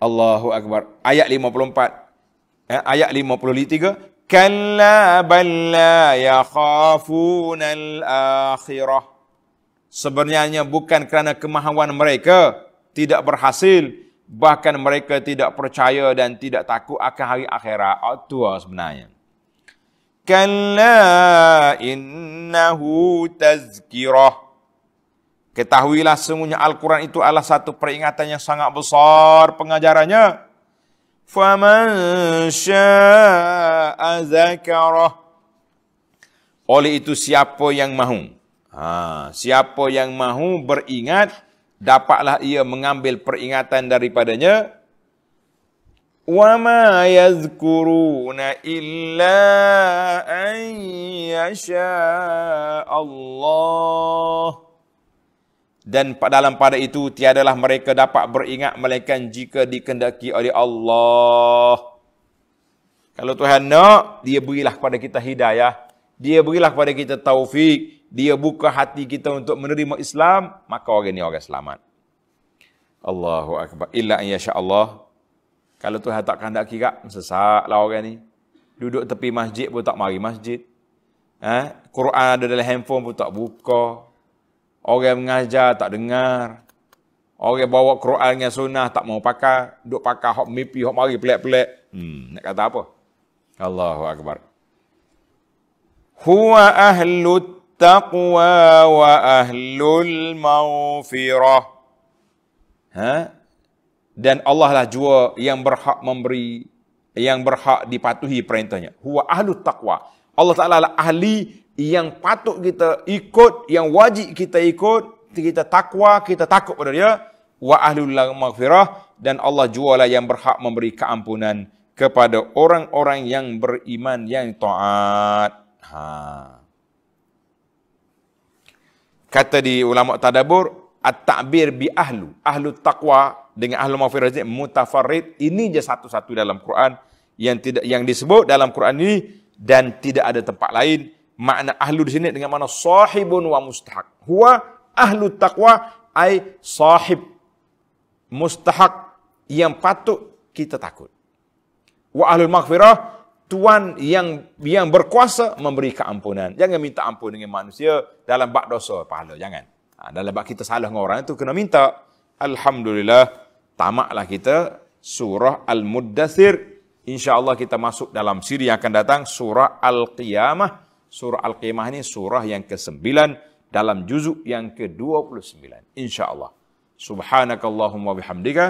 Allahu Akbar. Ayat 54. Ayat 53. Kalla bal la yakhafuna al-akhirah. Sebenarnya bukan kerana kemahuan mereka tidak berhasil, bahkan mereka tidak percaya dan tidak takut akan hari akhirat. Itulah sebenarnya. Kalla innahu tazkirah. Ketahuilah sungguhnya Al-Quran itu adalah satu peringatan yang sangat besar pengajarannya. فَمَنْ شَاءَ ذَكَرَهُ. Oleh itu siapa yang mahu. Siapa yang mahu beringat, dapatlah ia mengambil peringatan daripadanya. وَمَا يَذْكُرُونَ إِلَّا أَنْ يَشَاءَ اللَّهُ. Dan dalam pada itu tiadalah mereka dapat beringat melainkan jika dikehendaki oleh Allah. Kalau Tuhan nak, dia berilah kepada kita hidayah, dia berilah kepada kita taufik, dia buka hati kita untuk menerima Islam, maka orang ini orang selamat. Allahu Akbar. Illa an yasha Allah. Kalau Tuhan tak kehendaki kak, sesatlah orang ni. Duduk tepi masjid pun tak mari masjid. Quran ada dalam handphone pun tak buka. Orang mengajar tak dengar. Orang bawa Quran dengan sunnah tak mau pakai. Duk pakai hok mimpi, hok mari pelik-pelik. Nak kata apa? Allahu Akbar. Huwa ahlut taqwa wa ahlul maghfirah. Dan Allah lah jua yang berhak memberi, yang berhak dipatuhi perintahnya. Huwa ahlut taqwa. Allah Ta'ala lah ahli yang patut kita ikut, yang wajib kita ikut, kita takwa, kita takut pada dia. Wa ahlul maghfirah. Dan Allah jualah yang berhak memberi keampunan kepada orang-orang yang beriman, yang taat. Kata di ulama' tadabur, at-ta'bir bi ahlu. Ahlu taqwa dengan ahlu maghfirah mutafarrid. Ini je satu-satu dalam Quran yang disebut dalam Quran ini dan tidak ada tempat lain. Makna ahlu di sini dengan makna sahibun wa mustahak. Huwa ahlu taqwa ay sahib mustahak yang patut kita takut. Wa ahlul maghfirah, Tuhan yang berkuasa memberi keampunan. Jangan minta ampun dengan manusia dalam bab dosa pahala, jangan. Dalam bab kita salah dengan orang itu kena minta. Alhamdulillah, tamaklah kita surah Al-Muddathir. InsyaAllah kita masuk dalam siri yang akan datang surah Al-Qiyamah. Surah Al-Qiyamah ini surah yang ke-9 dalam juzuk yang ke-29. InsyaAllah. Subhanakallahumma bihamdika.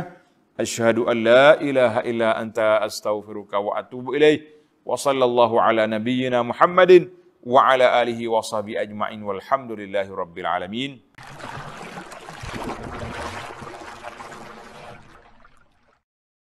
Asyhadu an la ilaha illa anta astaghfiruka wa atubu ilaih. Wa sallallahu ala nabiyyina Muhammadin wa ala alihi wa sahbihi ajma'in walhamdulillahi rabbil alamin.